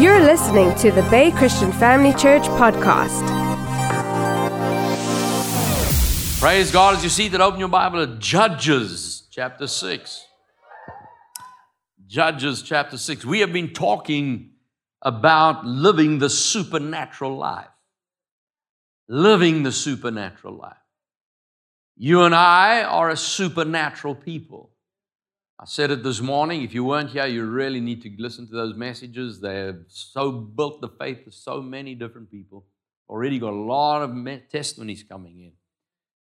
You're listening to the Bay Christian Family Church podcast. Praise God. As you see that, open your Bible to Judges chapter 6. Judges chapter 6. We have been talking about living the supernatural life. Living the supernatural life. You and I are a supernatural people. I said it this morning. If you weren't here, you really need to listen to those messages. They have so built the faith of so many different people. Already got a lot of testimonies coming in.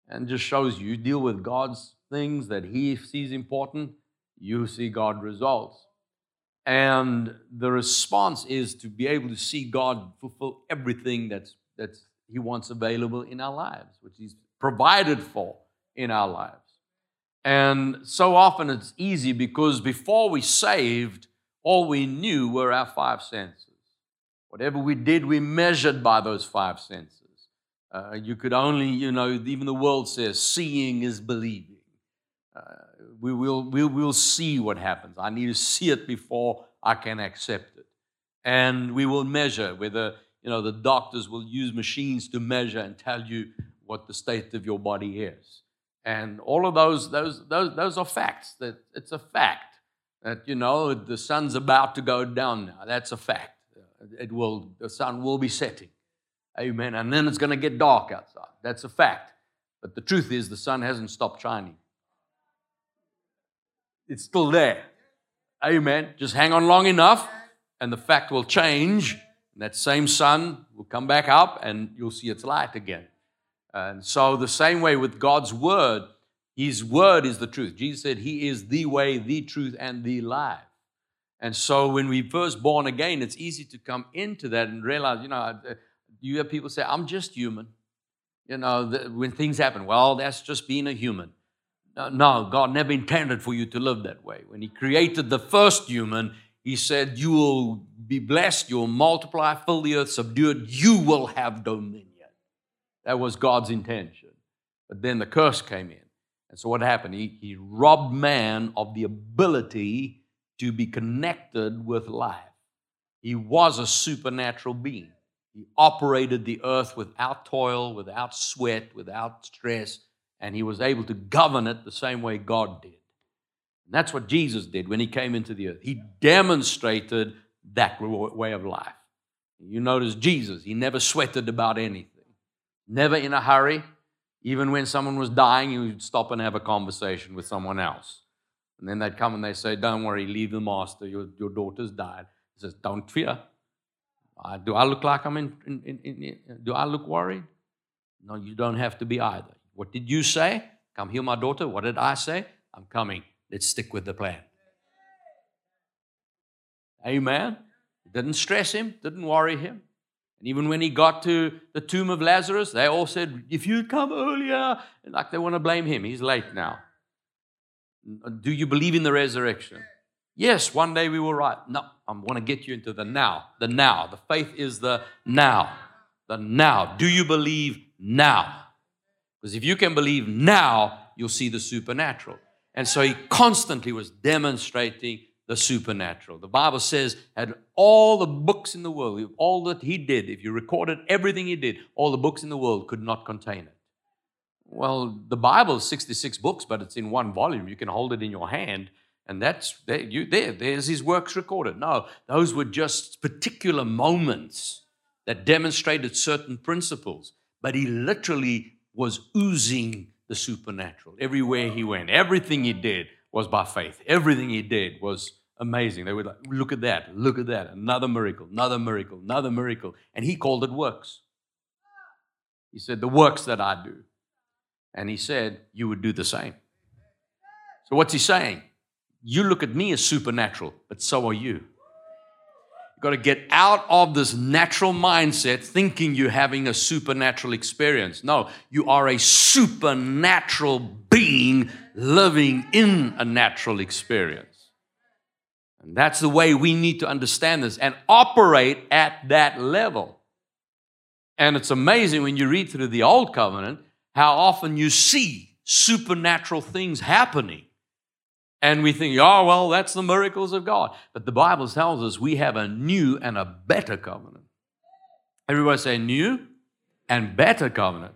And just shows you deal with God's things that He sees important, you see God results. And the response is to be able to see God fulfill everything that's He wants available in our lives, which He's provided for in our lives. And so often it's easy because before we saved, all we knew were our five senses. Whatever we did, we measured by those five senses. You could only, even the world says, seeing is believing. We will see what happens. I need to see it before I can accept it. And we will measure whether, the doctors will use machines to measure and tell you what the state of your body is. And all of those are facts. That it's a fact that the sun's about to go down now. That's a fact. The sun will be setting. Amen. And then it's going to get dark outside. That's a fact. But the truth is, the sun hasn't stopped shining. It's still there. Amen. Just hang on long enough, and the fact will change. And that same sun will come back up, and you'll see its light again. And so the same way with God's word, His word is the truth. Jesus said He is the way, the truth, and the life. And so when we first born again, it's easy to come into that and realize, you have people say, I'm just human. When things happen, well, that's just being a human. No, God never intended for you to live that way. When He created the first human, He said, you will be blessed, you will multiply, fill the earth, subdue it, you will have dominion. That was God's intention. But then the curse came in. And so what happened? He robbed man of the ability to be connected with life. He was a supernatural being. He operated the earth without toil, without sweat, without stress, and He was able to govern it the same way God did. And that's what Jesus did when He came into the earth. He demonstrated that way of life. You notice Jesus, He never sweated about anything. Never in a hurry. Even when someone was dying, He would stop and have a conversation with someone else. And then they'd come and they'd say, don't worry, leave the master, your daughter's died. He says, don't fear. Do I look like I'm do I look worried? No, you don't have to be either. What did you say? Come heal my daughter. What did I say? I'm coming. Let's stick with the plan. Amen. Didn't stress Him, didn't worry Him. And even when He got to the tomb of Lazarus, they all said, if you come earlier, like they want to blame Him. He's late now. Do you believe in the resurrection? Yes, one day we will rise. No, I want to get you into the now. The now. The faith is the now. The now. Do you believe now? Because if you can believe now, you'll see the supernatural. And so He constantly was demonstrating the supernatural. The Bible says, had all the books in the world, all that He did, if you recorded everything He did, all the books in the world could not contain it. Well, the Bible is 66 books, but it's in one volume. You can hold it in your hand, and that's there. There's His works recorded. No, those were just particular moments that demonstrated certain principles. But He literally was oozing the supernatural. Everywhere He went, everything He did was by faith. Everything He did was amazing. They were like, look at that, another miracle, another miracle, another miracle. And He called it works. He said, the works that I do. And He said, you would do the same. So what's He saying? You look at me as supernatural, but so are you. You've got to get out of this natural mindset thinking you're having a supernatural experience. No, you are a supernatural being living in a natural experience. And that's the way we need to understand this and operate at that level. And it's amazing when you read through the Old Covenant how often you see supernatural things happening. And we think, oh, well, that's the miracles of God. But the Bible tells us we have a new and a better covenant. Everybody say new and better covenant.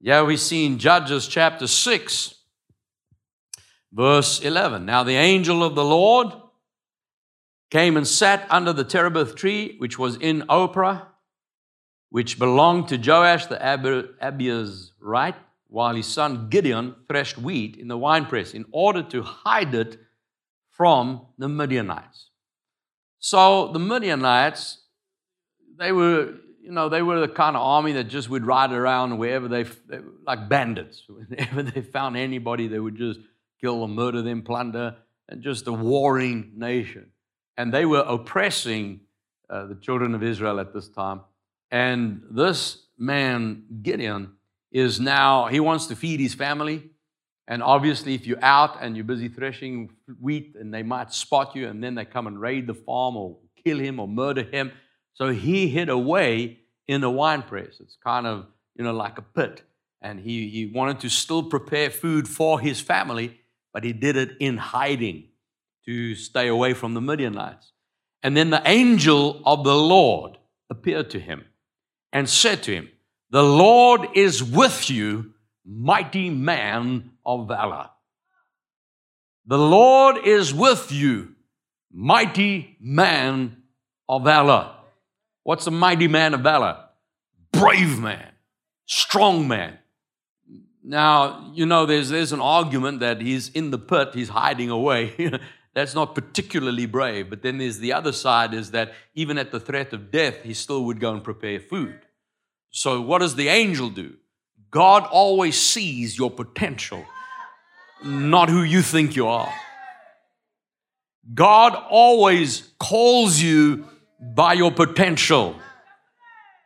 Yeah, we see in Judges chapter 6, verse 11. Now the angel of the Lord came and sat under the terebinth tree, which was in Ophrah, which belonged to Joash the Abiezrite, while his son Gideon threshed wheat in the winepress in order to hide it from the Midianites. So the Midianites, they were the kind of army that just would ride around wherever they like bandits. Whenever they found anybody, they would just kill them, murder them, plunder, and just a warring nation. And they were oppressing the children of Israel at this time. And this man, Gideon, is now, he wants to feed his family. And obviously, if you're out and you're busy threshing wheat, and they might spot you, and then they come and raid the farm or kill him or murder him. So he hid away in a wine press. It's kind of, like a pit. And he wanted to still prepare food for his family, but he did it in hiding to stay away from the Midianites. And then the angel of the Lord appeared to him and said to him, "The Lord is with you, mighty man of valor." The Lord is with you, mighty man of valor. What's a mighty man of valor? Brave man, strong man. Now, there's an argument that he's in the pit, he's hiding away. That's not particularly brave. But then there's the other side, is that even at the threat of death, he still would go and prepare food. So what does the angel do? God always sees your potential, not who you think you are. God always calls you by your potential.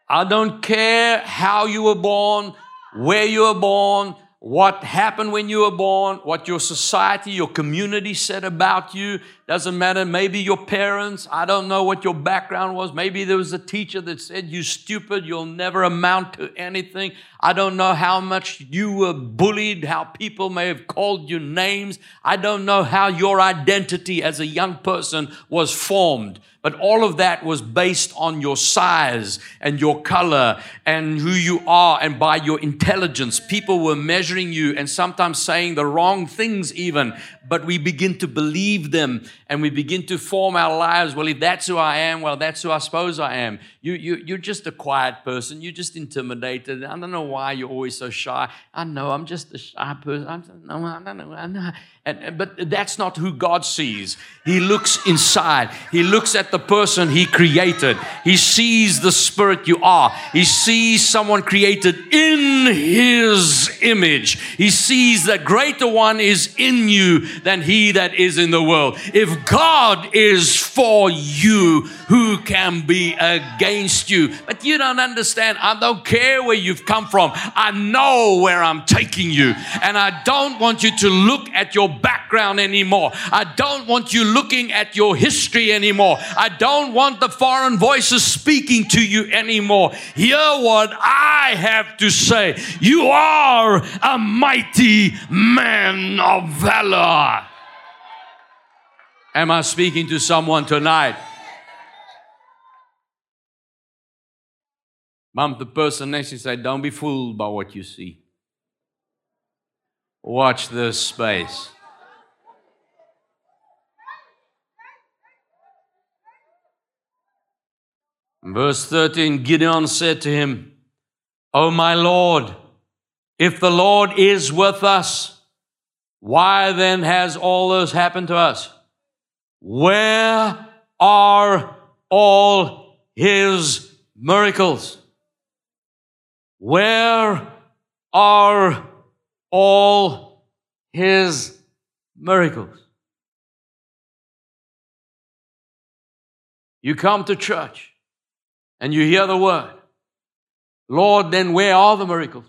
I don't care how you were born, where you were born, what happened when you were born, what your society, your community said about you. Doesn't matter. Maybe your parents, I don't know what your background was. Maybe there was a teacher that said, "You stupid, you'll never amount to anything." I don't know how much you were bullied, how people may have called you names. I don't know how your identity as a young person was formed. But all of that was based on your size and your color and who you are and by your intelligence. People were measuring you and sometimes saying the wrong things even, but we begin to believe them and we begin to form our lives. Well, if that's who I am, well, that's who I suppose I am. You're just a quiet person. You're just intimidated. I don't know why you're always so shy. I know, I'm just a shy person. I don't know. But that's not who God sees. He looks inside. He looks at the person He created. He sees the spirit you are. He sees someone created in His image. He sees that greater one is in you than he that is in the world. If God is for you, who can be against you? But you don't understand. I don't care where you've come from. I know where I'm taking you. And I don't want you to look at your background anymore. I don't want you looking at your history anymore. I don't want the foreign voices speaking to you anymore. Hear what I have to say. You are a mighty man of valor. Am I speaking to someone tonight? Bump the person next to you and say, "Don't be fooled by what you see. Watch this space." Verse 13, Gideon said to him, "O my Lord, if the Lord is with us, why then has all this happened to us? Where are all His miracles? Where are all His miracles?" You come to church and you hear the word. Lord, then where are the miracles?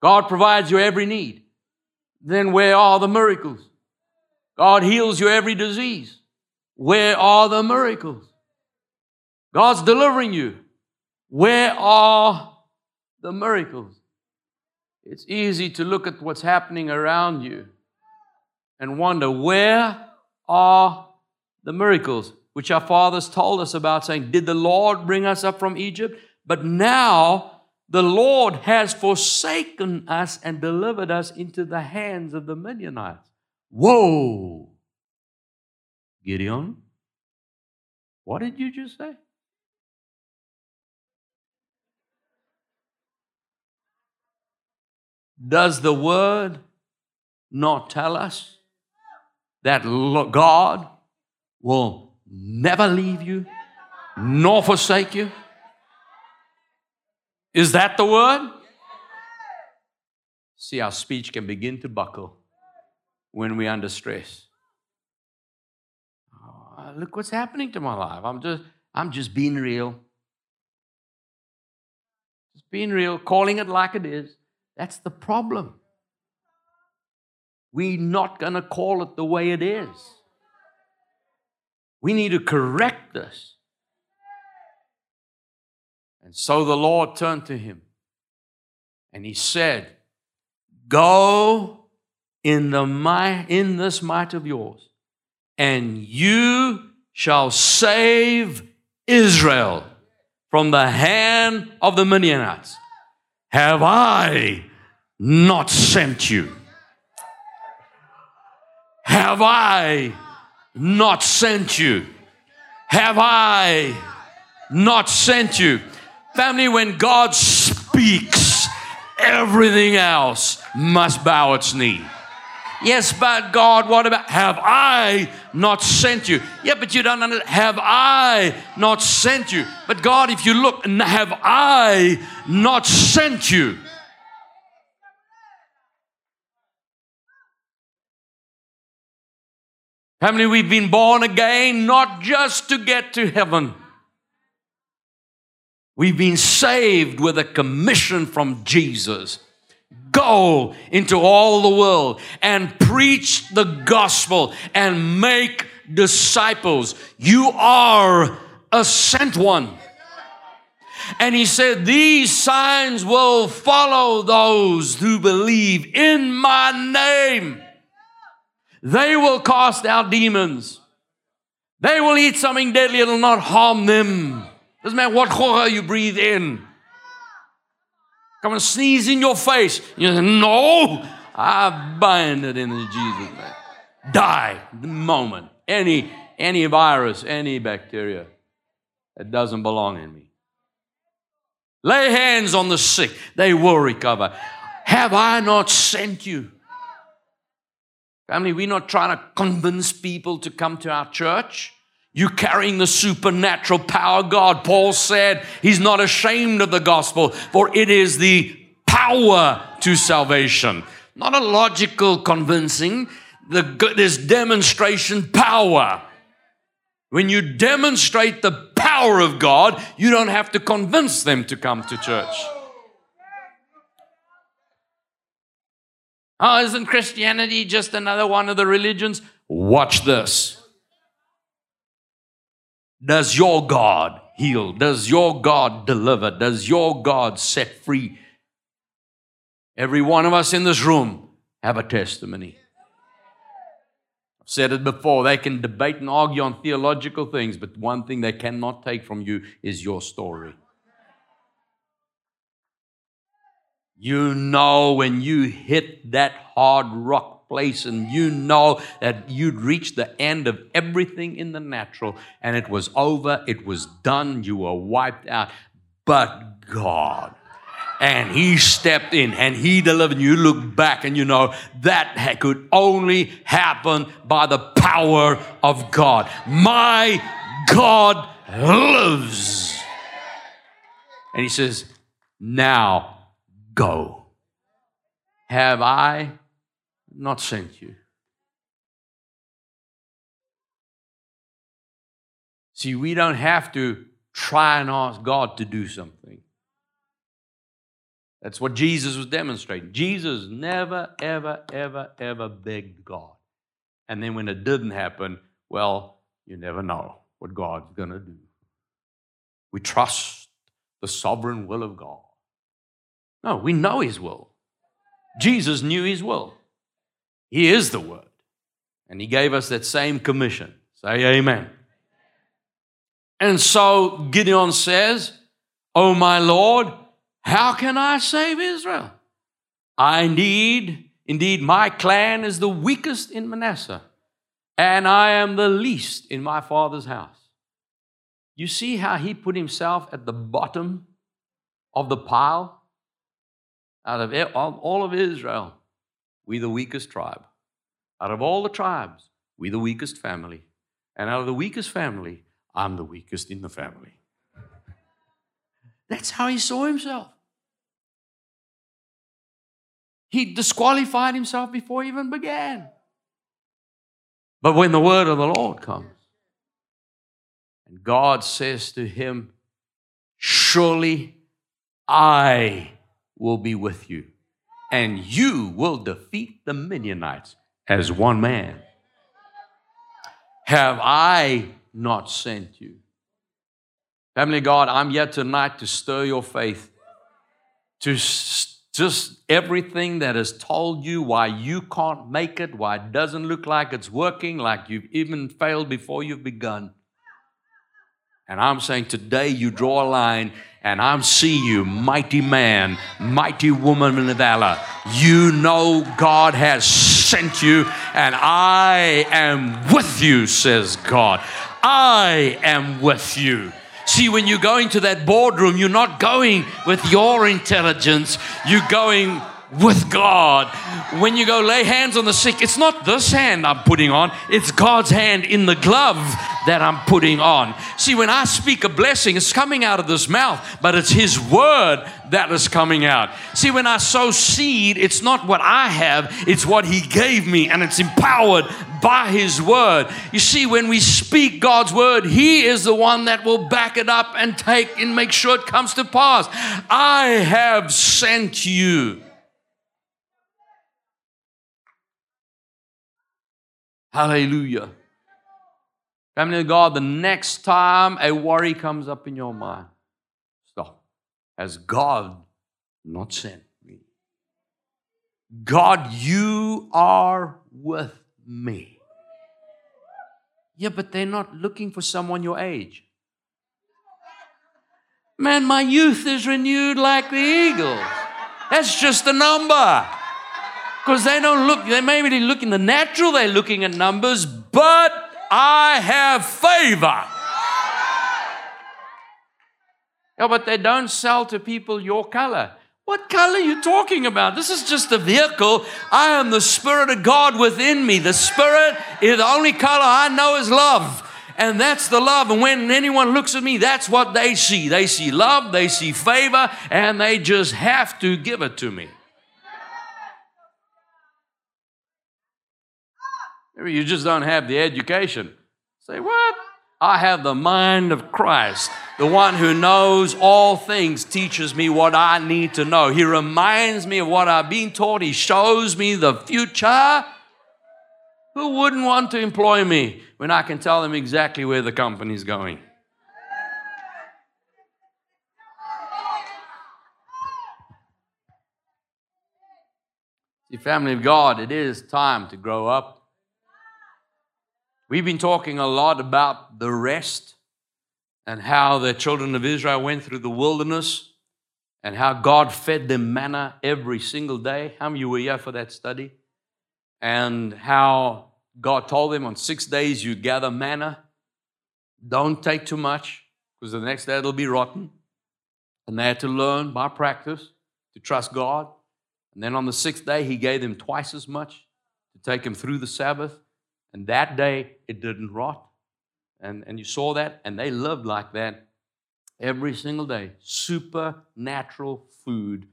God provides your every need. Then where are the miracles? God heals your every disease. Where are the miracles? God's delivering you. Where are the miracles? It's easy to look at what's happening around you and wonder, where are the miracles which our fathers told us about, saying, did the Lord bring us up from Egypt? But now the Lord has forsaken us and delivered us into the hands of the Midianites. Whoa! Gideon, what did you just say? Does the word not tell us that God will never leave you nor forsake you? Is that the word? See, our speech can begin to buckle when we're under stress. Oh, look what's happening to my life. I'm just being real. Just being real, calling it like it is. That's the problem. We're not going to call it the way it is. We need to correct this. And so the Lord turned to him and he said, go in this might of yours, and you shall save Israel from the hand of the Midianites. Have I not sent you? Have I not sent you? Have I not sent you? Family, when God speaks, everything else must bow its knee. Yes, but God, what about? Have I not sent you? Yeah, but you don't understand. Have I not sent you? But God, if you look, have I not sent you? How many we've been born again, not just to get to heaven. We've been saved with a commission from Jesus. Go into all the world and preach the gospel and make disciples. You are a sent one. And he said, these signs will follow those who believe in my name. They will cast out demons. They will eat something deadly. It will not harm them. Doesn't matter what chora you breathe in. Come and sneeze in your face. You say, no, I bind it in Jesus' name. Die the moment. Any virus, any bacteria that doesn't belong in me. Lay hands on the sick. They will recover. Have I not sent you? Family, we're not trying to convince people to come to our church. You're carrying the supernatural power of God. Paul said he's not ashamed of the gospel, for it is the power to salvation. Not a logical convincing. There's demonstration power. When you demonstrate the power of God, you don't have to convince them to come to church. Oh, isn't Christianity just another one of the religions? Watch this. Does your God heal? Does your God deliver? Does your God set free? Every one of us in this room have a testimony. I've said it before. They can debate and argue on theological things, but one thing they cannot take from you is your story. You know when you hit that hard rock place, and you know that you'd reached the end of everything in the natural, and it was over, it was done, you were wiped out. But God, and He stepped in and He delivered. You look back and you know that could only happen by the power of God. My God lives. And He says, now go. Have I not sent you? See, we don't have to try and ask God to do something. That's what Jesus was demonstrating. Jesus never, ever, ever, ever begged God. And then when it didn't happen, well, you never know what God's going to do. We trust the sovereign will of God. No, we know His will. Jesus knew His will. He is the Word. And he gave us that same commission. Say amen. And so Gideon says, "Oh my Lord, how can I save Israel? I indeed, my clan is the weakest in Manasseh, and I am the least in my father's house." You see how he put himself at the bottom of the pile? Out of all of Israel, we're the weakest tribe. Out of all the tribes, we're the weakest family. And out of the weakest family, I'm the weakest in the family. That's how he saw himself. He disqualified himself before he even began. But when the word of the Lord comes, and God says to him, "Surely I will be with you, and you will defeat the Midianites as one man. Have I not sent you?" Family God, I'm here tonight to stir your faith, to just everything that has told you why you can't make it, why it doesn't look like it's working, like you've even failed before you've begun. And I'm saying today you draw a line, and I'm seeing you, mighty man, mighty woman in valor. You know God has sent you, and I am with you, says God. I am with you. See, when you go into that boardroom, you're not going with your intelligence. You're going with God. When you go lay hands on the sick, it's not this hand I'm putting on. It's God's hand in the glove that I'm putting on. See, when I speak a blessing, it's coming out of this mouth, but it's His word that is coming out. See, when I sow seed, it's not what I have. It's what He gave me, and it's empowered by His word. You see, when we speak God's word, He is the one that will back it up and take and make sure it comes to pass. I have sent you. Hallelujah. Family of God, the next time a worry comes up in your mind, stop. Has God not sent me? God, you are with me. Yeah, but they're not looking for someone your age. Man, my youth is renewed like the eagle. That's just a number. Because they don't look, they may be looking the natural, they're looking at numbers, but I have favor. Yeah, but they don't sell to people your color. What color are you talking about? This is just a vehicle. I am the Spirit of God within me. The Spirit is the only color I know is love. And that's the love. And when anyone looks at me, that's what they see. They see love, they see favor, and they just have to give it to me. Maybe you just don't have the education. Say, what? I have the mind of Christ. The one who knows all things teaches me what I need to know. He reminds me of what I've been taught. He shows me the future. Who wouldn't want to employ me when I can tell them exactly where the company's going? See, family of God, it is time to grow up. We've been talking a lot about the rest and how the children of Israel went through the wilderness and how God fed them manna every single day. How many were here for that study? And how God told them on 6 days you gather manna. Don't take too much because the next day it'll be rotten. And they had to learn by practice to trust God. And then on the sixth day He gave them twice as much to take them through the Sabbath. And that day, it didn't rot. And you saw that, and they lived like that every single day. Supernatural food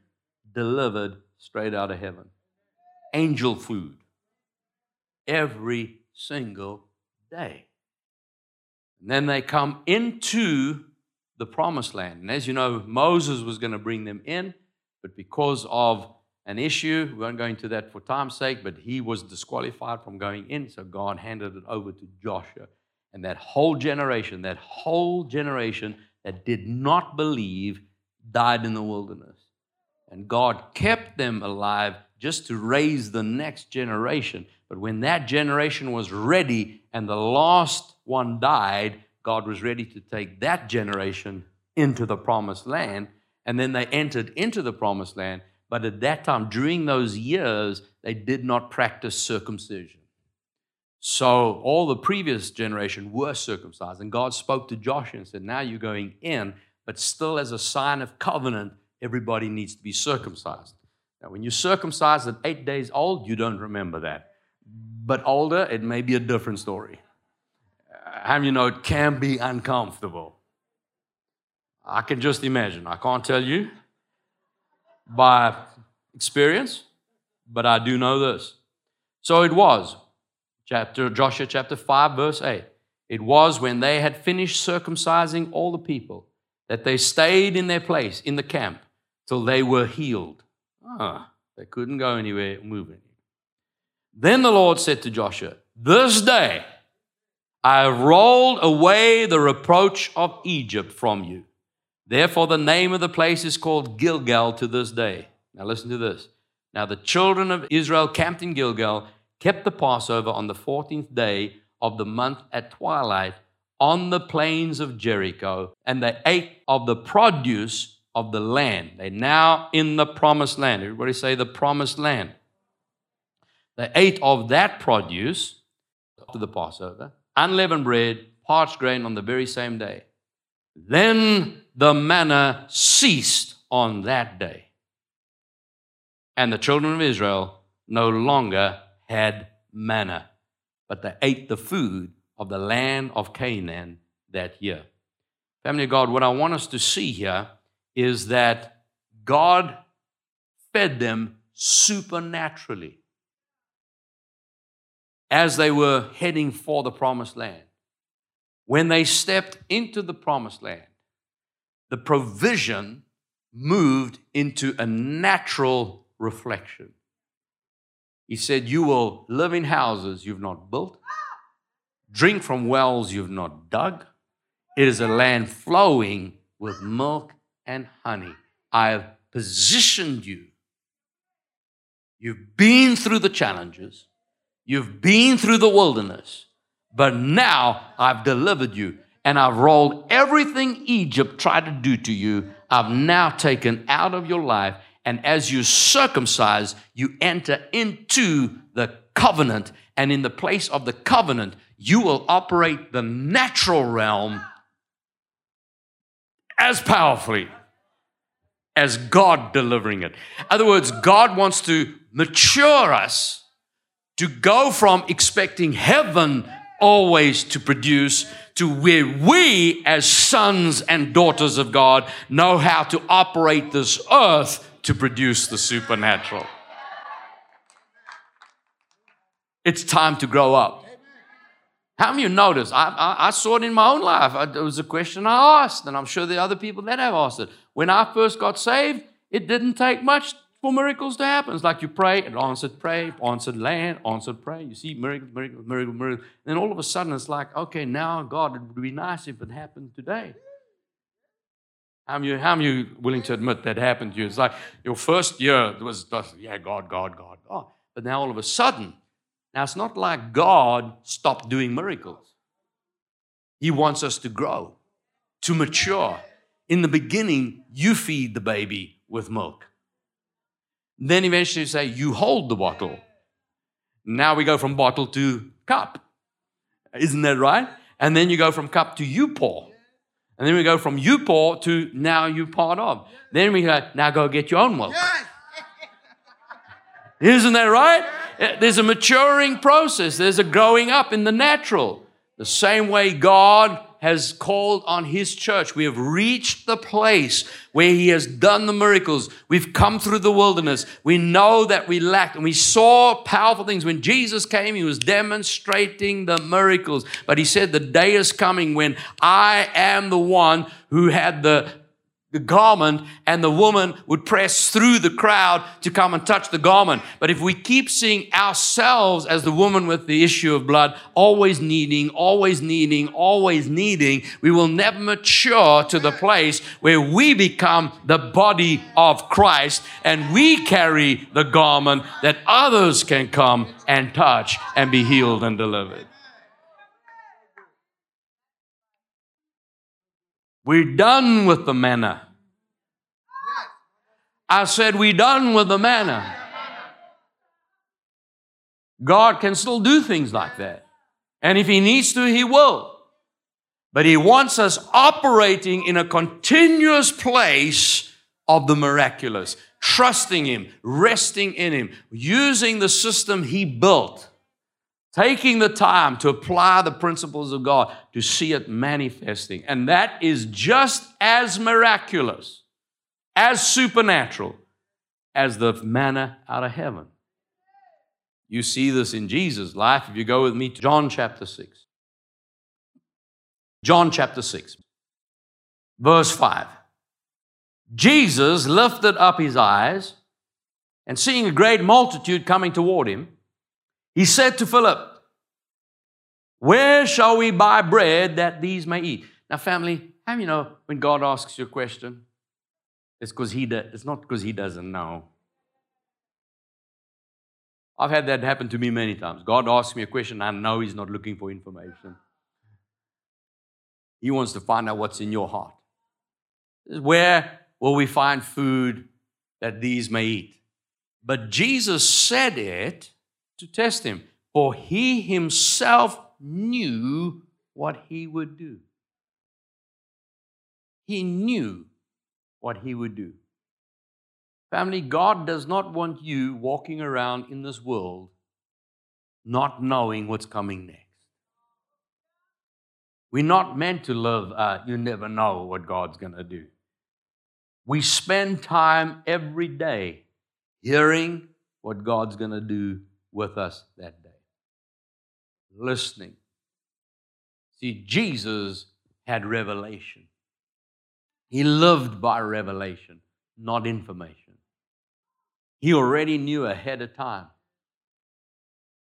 delivered straight out of heaven. Angel food. Every single day. And then they come into the promised land. And as you know, Moses was going to bring them in, but because of an issue, we won't go into that for time's sake, but he was disqualified from going in, so God handed it over to Joshua. And that whole generation that did not believe died in the wilderness. And God kept them alive just to raise the next generation But when that generation was ready and the lost one died, God was ready to take that generation into the promised land. And then they entered into the promised land. But at that time, during those years, they did not practice circumcision. So all the previous generation were circumcised. And God spoke to Joshua and said, now you're going in, but still as a sign of covenant, everybody needs to be circumcised. Now, when you're circumcised at 8 days old, you don't remember that. But older, it may be a different story. How many of you know it can be uncomfortable? I can just imagine. I can't tell you by experience, but I do know this. So it was, Joshua chapter 5, verse 8. It was when they had finished circumcising all the people that they stayed in their place in the camp till they were healed. They couldn't go anywhere, move anywhere. Then the Lord said to Joshua, this day I have rolled away the reproach of Egypt from you. Therefore, the name of the place is called Gilgal to this day. Now listen to this. Now the children of Israel camped in Gilgal, kept the Passover on the 14th day of the month at twilight on the plains of Jericho, and they ate of the produce of the land. They're now in the promised land. Everybody say the promised land. They ate of that produce after the Passover, unleavened bread, parched grain on the very same day. Then the manna ceased on that day, and the children of Israel no longer had manna, but they ate the food of the land of Canaan that year. Family of God, what I want us to see here is that God fed them supernaturally as they were heading for the promised land. When they stepped into the promised land, the provision moved into a natural reflection. He said, you will live in houses you've not built, drink from wells you've not dug. It is a land flowing with milk and honey. I have positioned you. You've been through the challenges. You've been through the wilderness, but now I've delivered you, and I've rolled everything Egypt tried to do to you. I've now taken out of your life, and as you circumcise, you enter into the covenant, and in the place of the covenant, you will operate the natural realm as powerfully as God delivering it. In other words, God wants to mature us to go from expecting heaven always to produce to where we as sons and daughters of God know how to operate this earth to produce the supernatural. It's time to grow up. How many of you notice? I saw it in my own life. It was a question I asked, and I'm sure there are other people that have asked it. When I first got saved, it didn't take much for miracles to happen. It's like you pray, answered land, answered prayer. You see miracle. And then all of a sudden it's like, okay, now God, it would be nice if it happened today. How are you willing to admit that happened to you? It's like your first year was just, yeah, God. But now all of a sudden, now it's not like God stopped doing miracles. He wants us to grow, to mature. In the beginning, you feed the baby with milk. Then eventually you say, you hold the bottle. Now we go from bottle to cup. Isn't that right? And then you go from cup to you pour. And then we go from you pour to now you part of. Then we go, now go get your own milk. Yes. Isn't that right? There's a maturing process. There's a growing up in the natural. The same way God has called on His church. We have reached the place where He has done the miracles. We've come through the wilderness. We know that we lacked, and we saw powerful things. When Jesus came, He was demonstrating the miracles. But He said, the day is coming when I am the one who had the the garment, and the woman would press through the crowd to come and touch the garment. But if we keep seeing ourselves as the woman with the issue of blood, always needing, we will never mature to the place where we become the body of Christ and we carry the garment that others can come and touch and be healed and delivered. We're done with the manna. I said we're done with the manna. God can still do things like that. And if He needs to, He will. But He wants us operating in a continuous place of the miraculous. Trusting Him, resting in Him, using the system He built. Taking the time to apply the principles of God, to see it manifesting. And that is just as miraculous, as supernatural, as the manna out of heaven. You see this in Jesus' life. If you go with me to John chapter 6. John chapter 6, verse 5. Jesus lifted up His eyes, and seeing a great multitude coming toward Him, He said to Philip, "Where shall we buy bread that these may eat?" Now, family, how do you know when God asks you a question? It's because it's not because He doesn't know. I've had that happen to me many times. God asks me a question, I know He's not looking for information. He wants to find out what's in your heart. Where will we find food that these may eat? But Jesus said it to test Him, for He Himself knew what He would do. He knew what He would do. Family, God does not want you walking around in this world not knowing what's coming next. We're not meant to live, you never know what God's going to do. We spend time every day hearing what God's going to do with us that day. Listening. See, Jesus had revelation. He lived by revelation, not information. He already knew ahead of time.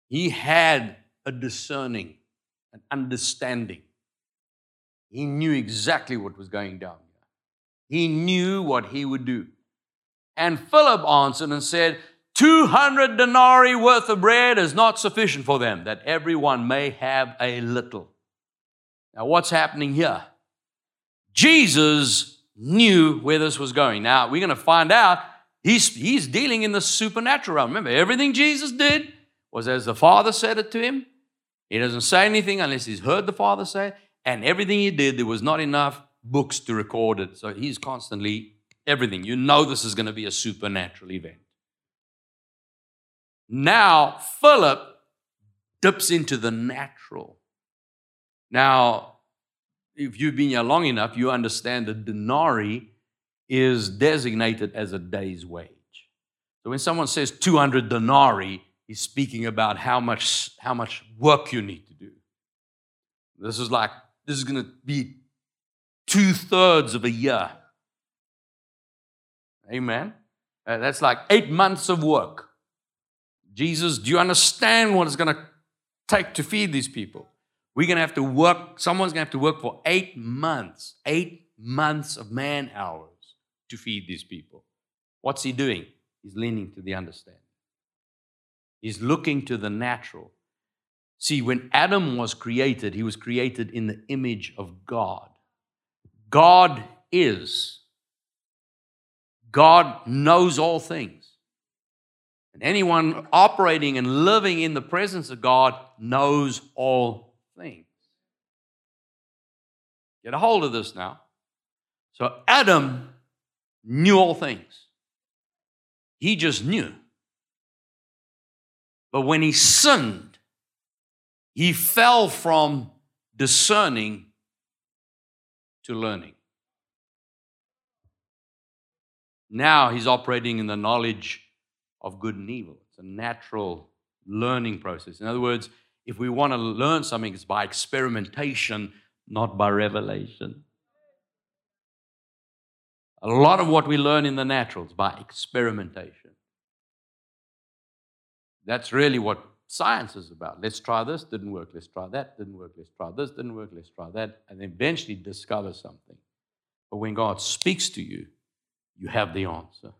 He had a discerning, an understanding. He knew exactly what was going down here. He knew what He would do. And Philip answered and said, 200 denarii worth of bread is not sufficient for them, that everyone may have a little. Now, what's happening here? Jesus knew where this was going. Now, we're going to find out he's dealing in the supernatural realm. Remember, everything Jesus did was as the Father said it to Him. He doesn't say anything unless He's heard the Father say it. And everything He did, there was not enough books to record it. So He's constantly everything. You know this is going to be a supernatural event. Now, Philip dips into the natural. Now, if you've been here long enough, you understand that denarii is designated as a day's wage. So when someone says 200 denarii, he's speaking about how much work you need to do. This is going to be 2/3 of a year. Amen? That's like 8 months of work. Jesus, do you understand what it's going to take to feed these people? We're going to have to work. Someone's going to have to work for 8 months. 8 months of man hours to feed these people. What's He doing? He's leaning to the understanding. He's looking to the natural. See, when Adam was created, he was created in the image of God. God is. God knows all things. And anyone operating and living in the presence of God knows all things. Get a hold of this now. So Adam knew all things. He just knew. But when he sinned, he fell from discerning to learning. Now he's operating in the knowledge of good and evil. It's a natural learning process. In other words, if we want to learn something, it's by experimentation, not by revelation. A lot of what we learn in the naturals by experimentation. That's really what science is about. Let's try this, didn't work. Let's try that, didn't work. Let's try this, didn't work. Let's try that, and eventually discover something. But when God speaks to you, you have the answer.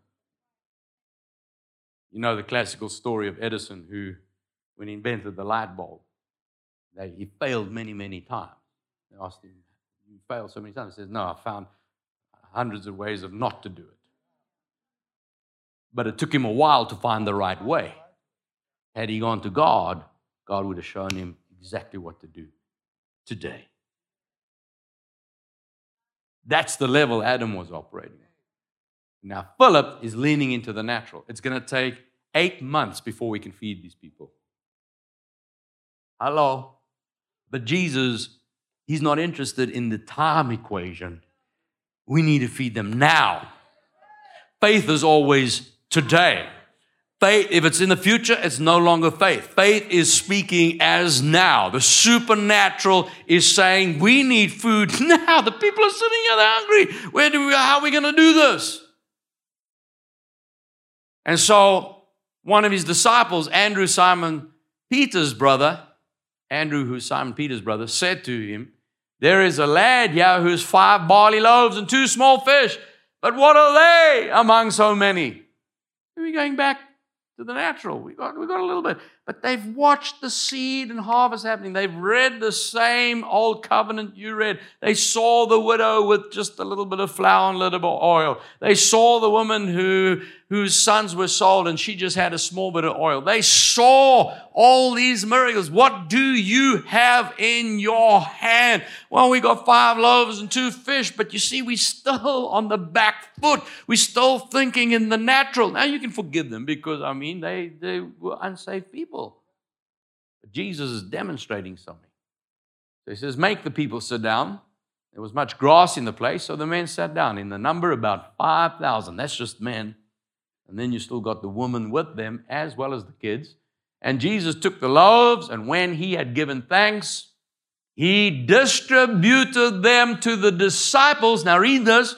You know the classical story of Edison, who, when he invented the light bulb, that he failed many, many times. They asked him, "You failed so many times." He says, "No, I found hundreds of ways of not to do it." But it took him a while to find the right way. Had he gone to God, God would have shown him exactly what to do today. That's the level Adam was operating at. Now, Philip is leaning into the natural. It's going to take 8 months before we can feed these people. Hello? But Jesus, he's not interested in the time equation. We need to feed them now. Faith is always today. Faith, if it's in the future, it's no longer faith. Faith is speaking as now. The supernatural is saying, we need food now. The people are sitting here, they're hungry. How are we going to do this? And so one of his disciples, Andrew, Simon Peter's brother, Andrew, who's Simon Peter's brother, said to him, "There is a lad here who has 5 barley loaves and 2 small fish. But what are they among so many?" We're going back to the natural. We got a little bit. But they've watched the seed and harvest happening. They've read the same old covenant you read. They saw the widow with just a little bit of flour and a little bit of oil. They saw the woman whose sons were sold and she just had a small bit of oil. They saw all these miracles. What do you have in your hand? Well, we got 5 loaves and 2 fish, but you see, we're still on the back foot. We're still thinking in the natural. Now you can forgive them because, I mean, they were unsaved people. But Jesus is demonstrating something. So he says, "Make the people sit down." There was much grass in the place, so the men sat down. In the number, about 5,000. That's just men. And then you still got the woman with them as well as the kids. And Jesus took the loaves, and when he had given thanks, he distributed them to the disciples. Now read this.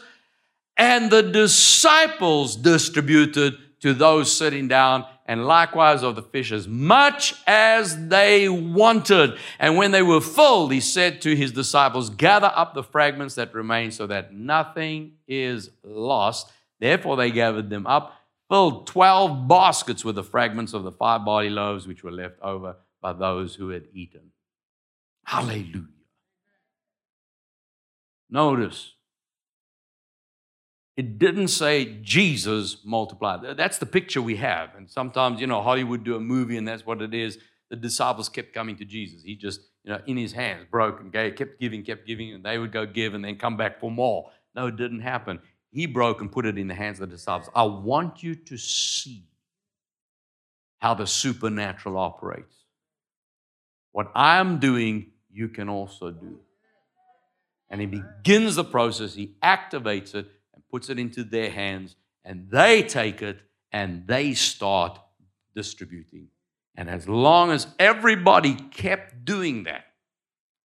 And the disciples distributed to those sitting down, and likewise of the fish, as much as they wanted. And when they were full, he said to his disciples, "Gather up the fragments that remain so that nothing is lost." Therefore they gathered them up, filled 12 baskets with the fragments of the 5 barley loaves which were left over by those who had eaten. Hallelujah. Notice, it didn't say Jesus multiplied. That's the picture we have. And sometimes, Hollywood do a movie and that's what it is. The disciples kept coming to Jesus. He just, in his hands, broke and gave, kept giving, and they would go give and then come back for more. No, it didn't happen. He broke and put it in the hands of the disciples. I want you to see how the supernatural operates. What I am doing, you can also do. And he begins the process. He activates it and puts it into their hands. And they take it and they start distributing. And as long as everybody kept doing that,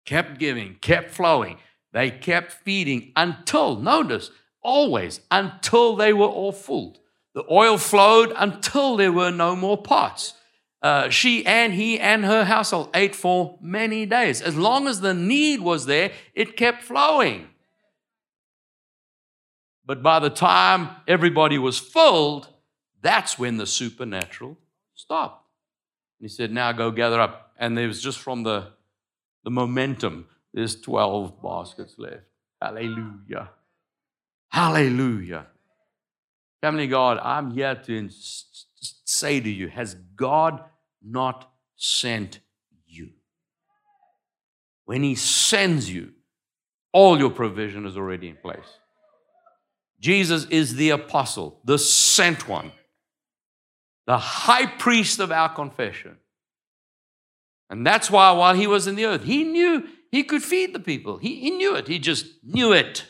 kept giving, kept flowing, they kept feeding until, notice, always, until they were all full. The oil flowed until there were no more pots. She and he and her household ate for many days. As long as the need was there, it kept flowing. But by the time everybody was filled, that's when the supernatural stopped. And he said, "Now go gather up." And there was just from the momentum, there's 12 baskets left. Hallelujah. Hallelujah. Family God, I'm here to say to you, has God not sent you? When he sends you, all your provision is already in place. Jesus is the apostle, the sent one, the high priest of our confession. And that's why while he was in the earth, he knew he could feed the people. He knew it. He just knew it.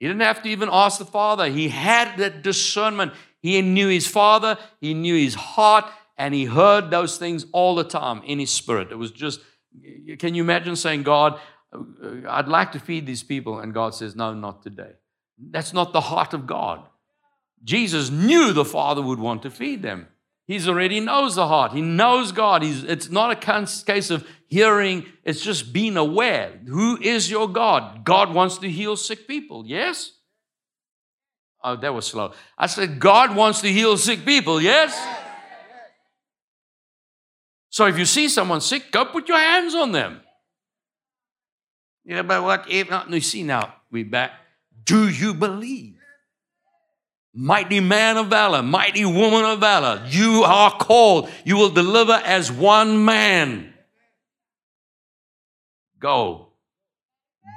He didn't have to even ask the Father. He had that discernment. He knew his Father. He knew his heart. And he heard those things all the time in his spirit. It was just, can you imagine saying, "God, I'd like to feed these people." And God says, "No, not today. That's not the heart of God. Jesus knew the Father would want to feed them. He already knows the heart. He knows God. It's not a case of hearing. It's just being aware. Who is your God? God wants to heal sick people. Yes? Oh, that was slow. I said, God wants to heal sick people. Yes? So if you see someone sick, go put your hands on them. Yeah, but what if not? You see, now we're back. Do you believe? Mighty man of valor, mighty woman of valor, you are called. You will deliver as one man. Go.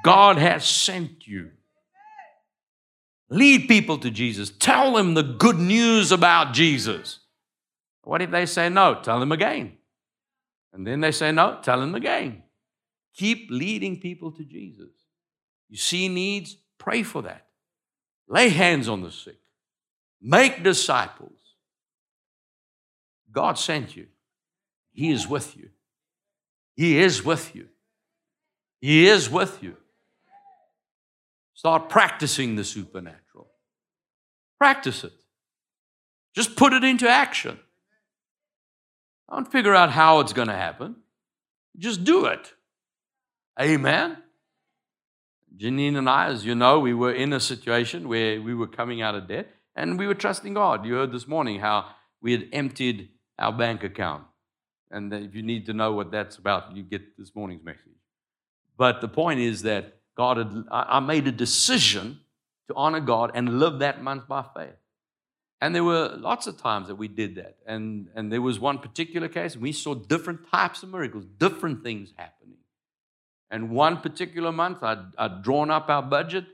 God has sent you. Lead people to Jesus. Tell them the good news about Jesus. What if they say no? Tell them again. And then they say no? Tell them again. Keep leading people to Jesus. You see needs? Pray for that. Lay hands on the sick. Make disciples. God sent you. He is with you. He is with you. He is with you. Start practicing the supernatural. Practice it. Just put it into action. Don't figure out how it's going to happen. Just do it. Amen. Janine and I, as you know, we were in a situation where we were coming out of debt and we were trusting God. You heard this morning how we had emptied our bank account. And if you need to know what that's about, you get this morning's message. But the point is that I made a decision to honor God and live that month by faith. And there were lots of times that we did that. And there was one particular case, we saw different types of miracles, different things happening. And one particular month, I'd drawn up our budget,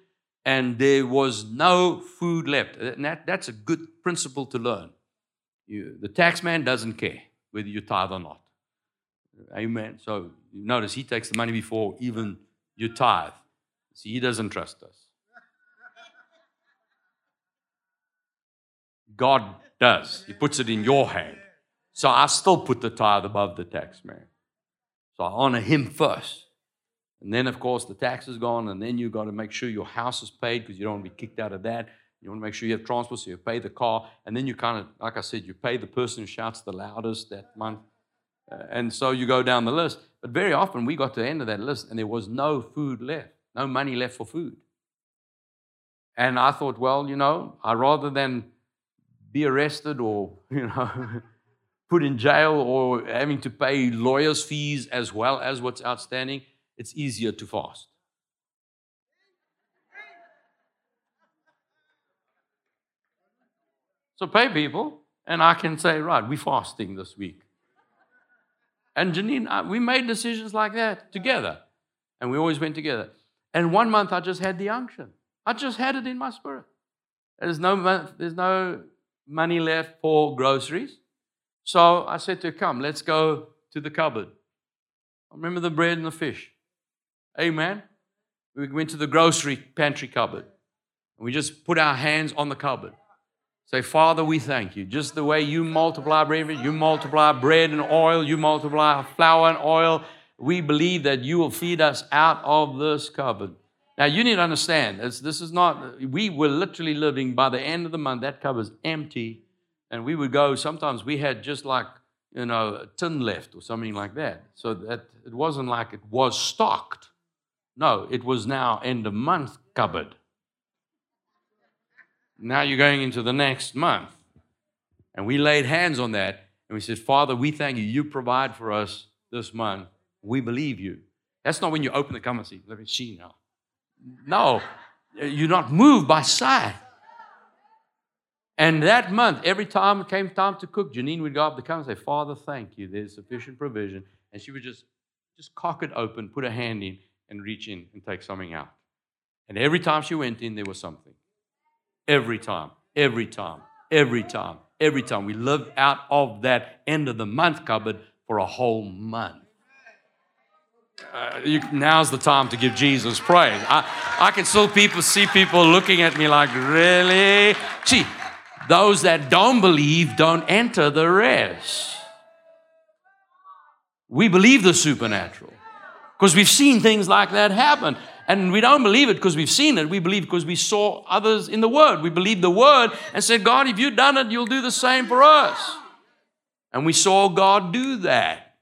and there was no food left. And that's a good principle to learn. The tax man doesn't care whether you tithe or not. Amen. So you notice he takes the money before even you tithe. See, he doesn't trust us. God does. He puts it in your hand. So I still put the tithe above the tax man. So I honor him first. And then, of course, the tax is gone, and then you've got to make sure your house is paid because you don't want to be kicked out of that. You want to make sure you have transport, so you pay the car. And then you kind of, like I said, you pay the person who shouts the loudest that month. And so you go down the list. But very often we got to the end of that list, and there was no food left, no money left for food. And I thought, well, I rather than be arrested or, put in jail or having to pay lawyers' fees as well as what's outstanding, it's easier to fast. So pay people, and I can say, right, we're fasting this week. And Janine, we made decisions like that together, and we always went together. And one month I just had the unction. I just had it in my spirit. There's no money left for groceries. So I said to her, come, let's go to the cupboard. I remember the bread and the fish. Amen. We went to the grocery pantry cupboard. And we just put our hands on the cupboard. Say, Father, we thank you. Just the way you multiply bread, and oil, you multiply flour and oil. We believe that you will feed us out of this cupboard. Now, you need to understand, we were literally living by the end of the month, that cupboard's empty. And we would go, sometimes we had just like, a tin left or something like that. So that it wasn't like it was stocked. No, it was now end of month cupboard. Now you're going into the next month. And we laid hands on that and we said, Father, we thank you. You provide for us this month. We believe you. That's not when you open the cupboard and say, let me see now. No, you're not moved by sight. And that month, every time it came time to cook, Janine would go up the counter and say, Father, thank you. There's sufficient provision. And she would just cock it open, put her hand in, and reach in and take something out. And every time she went in, there was something. Every time. We lived out of that end of the month cupboard for a whole month. Now's the time to give Jesus praise. I can still see people looking at me like, really? See, those that don't believe don't enter the rest. We believe the supernatural because we've seen things like that happen. And we don't believe it because we've seen it. We believe because we saw others in the Word. We believed the Word and said, God, if you've done it, you'll do the same for us. And we saw God do that.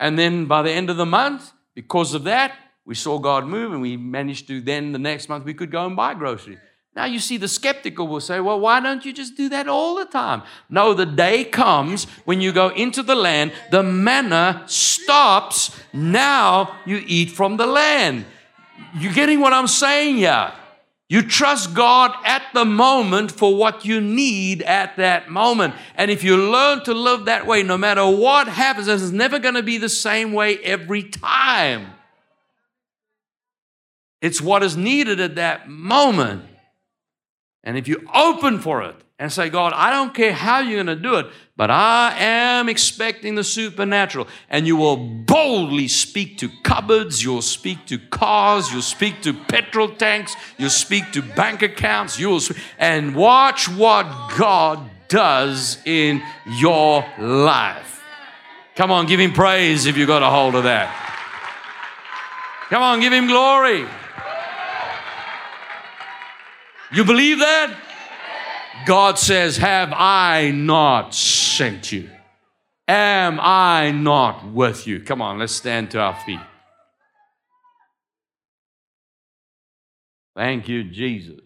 And then by the end of the month, because of that, we saw God move, and we managed to then the next month we could go and buy groceries. Now you see, the skeptical will say, well, why don't you just do that all the time? No, the day comes when you go into the land, the manna stops. Now you eat from the land. You're getting what I'm saying here? You trust God at the moment for what you need at that moment. And if you learn to live that way, no matter what happens, it's never going to be the same way every time. It's what is needed at that moment. And if you open for it and say, God, I don't care how you're going to do it, but I am expecting the supernatural. And you will boldly speak to cupboards, you'll speak to cars, you'll speak to petrol tanks, you'll speak to bank accounts, and watch what God does in your life. Come on, give him praise if you got a hold of that. Come on, give him glory. You believe that? God says, have I not sent you? Am I not with you? Come on, let's stand to our feet. Thank you, Jesus.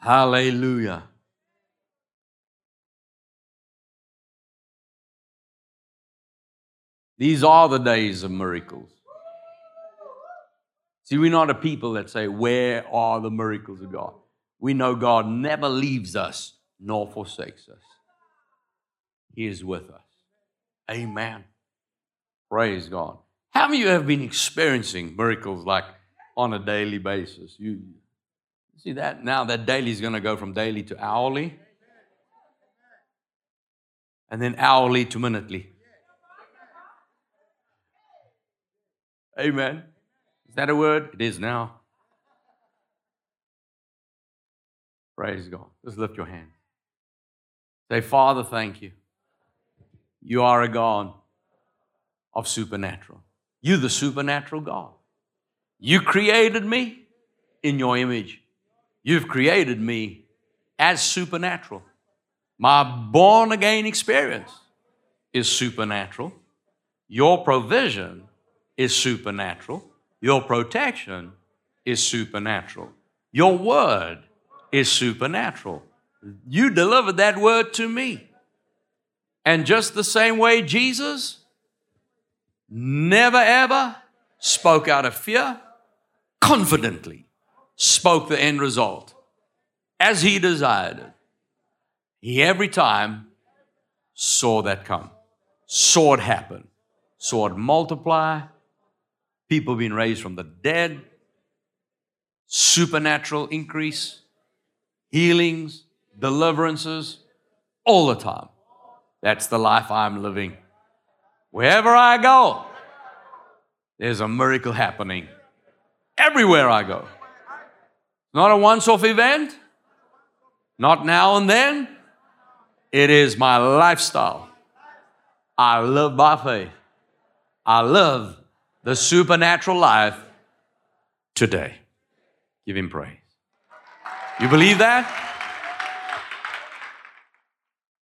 Hallelujah. These are the days of miracles. See, we're not a people that say, where are the miracles of God? We know God never leaves us nor forsakes us. He is with us. Amen. Praise God. How many of you have been experiencing miracles like on a daily basis? You see that? Now that daily is going to go from daily to hourly. And then hourly to minutely. Amen. Is that a word? It is now. Praise God. Just lift your hand. Say, Father, thank you. You are a God of supernatural. You're the supernatural God. You created me in your image. You've created me as supernatural. My born-again experience is supernatural. Your provision is supernatural. Your protection is supernatural. Your word is supernatural. You delivered that word to me. And just the same way Jesus never ever spoke out of fear, confidently spoke the end result as he desired it. He every time saw that come, saw it happen, saw it multiply, people being raised from the dead, supernatural increase, healings, deliverances, all the time. That's the life I'm living. Wherever I go, there's a miracle happening. Everywhere I go. Not a once-off event, not now and then. It is my lifestyle. I live by faith. I live the supernatural life today. Give him praise. You believe that?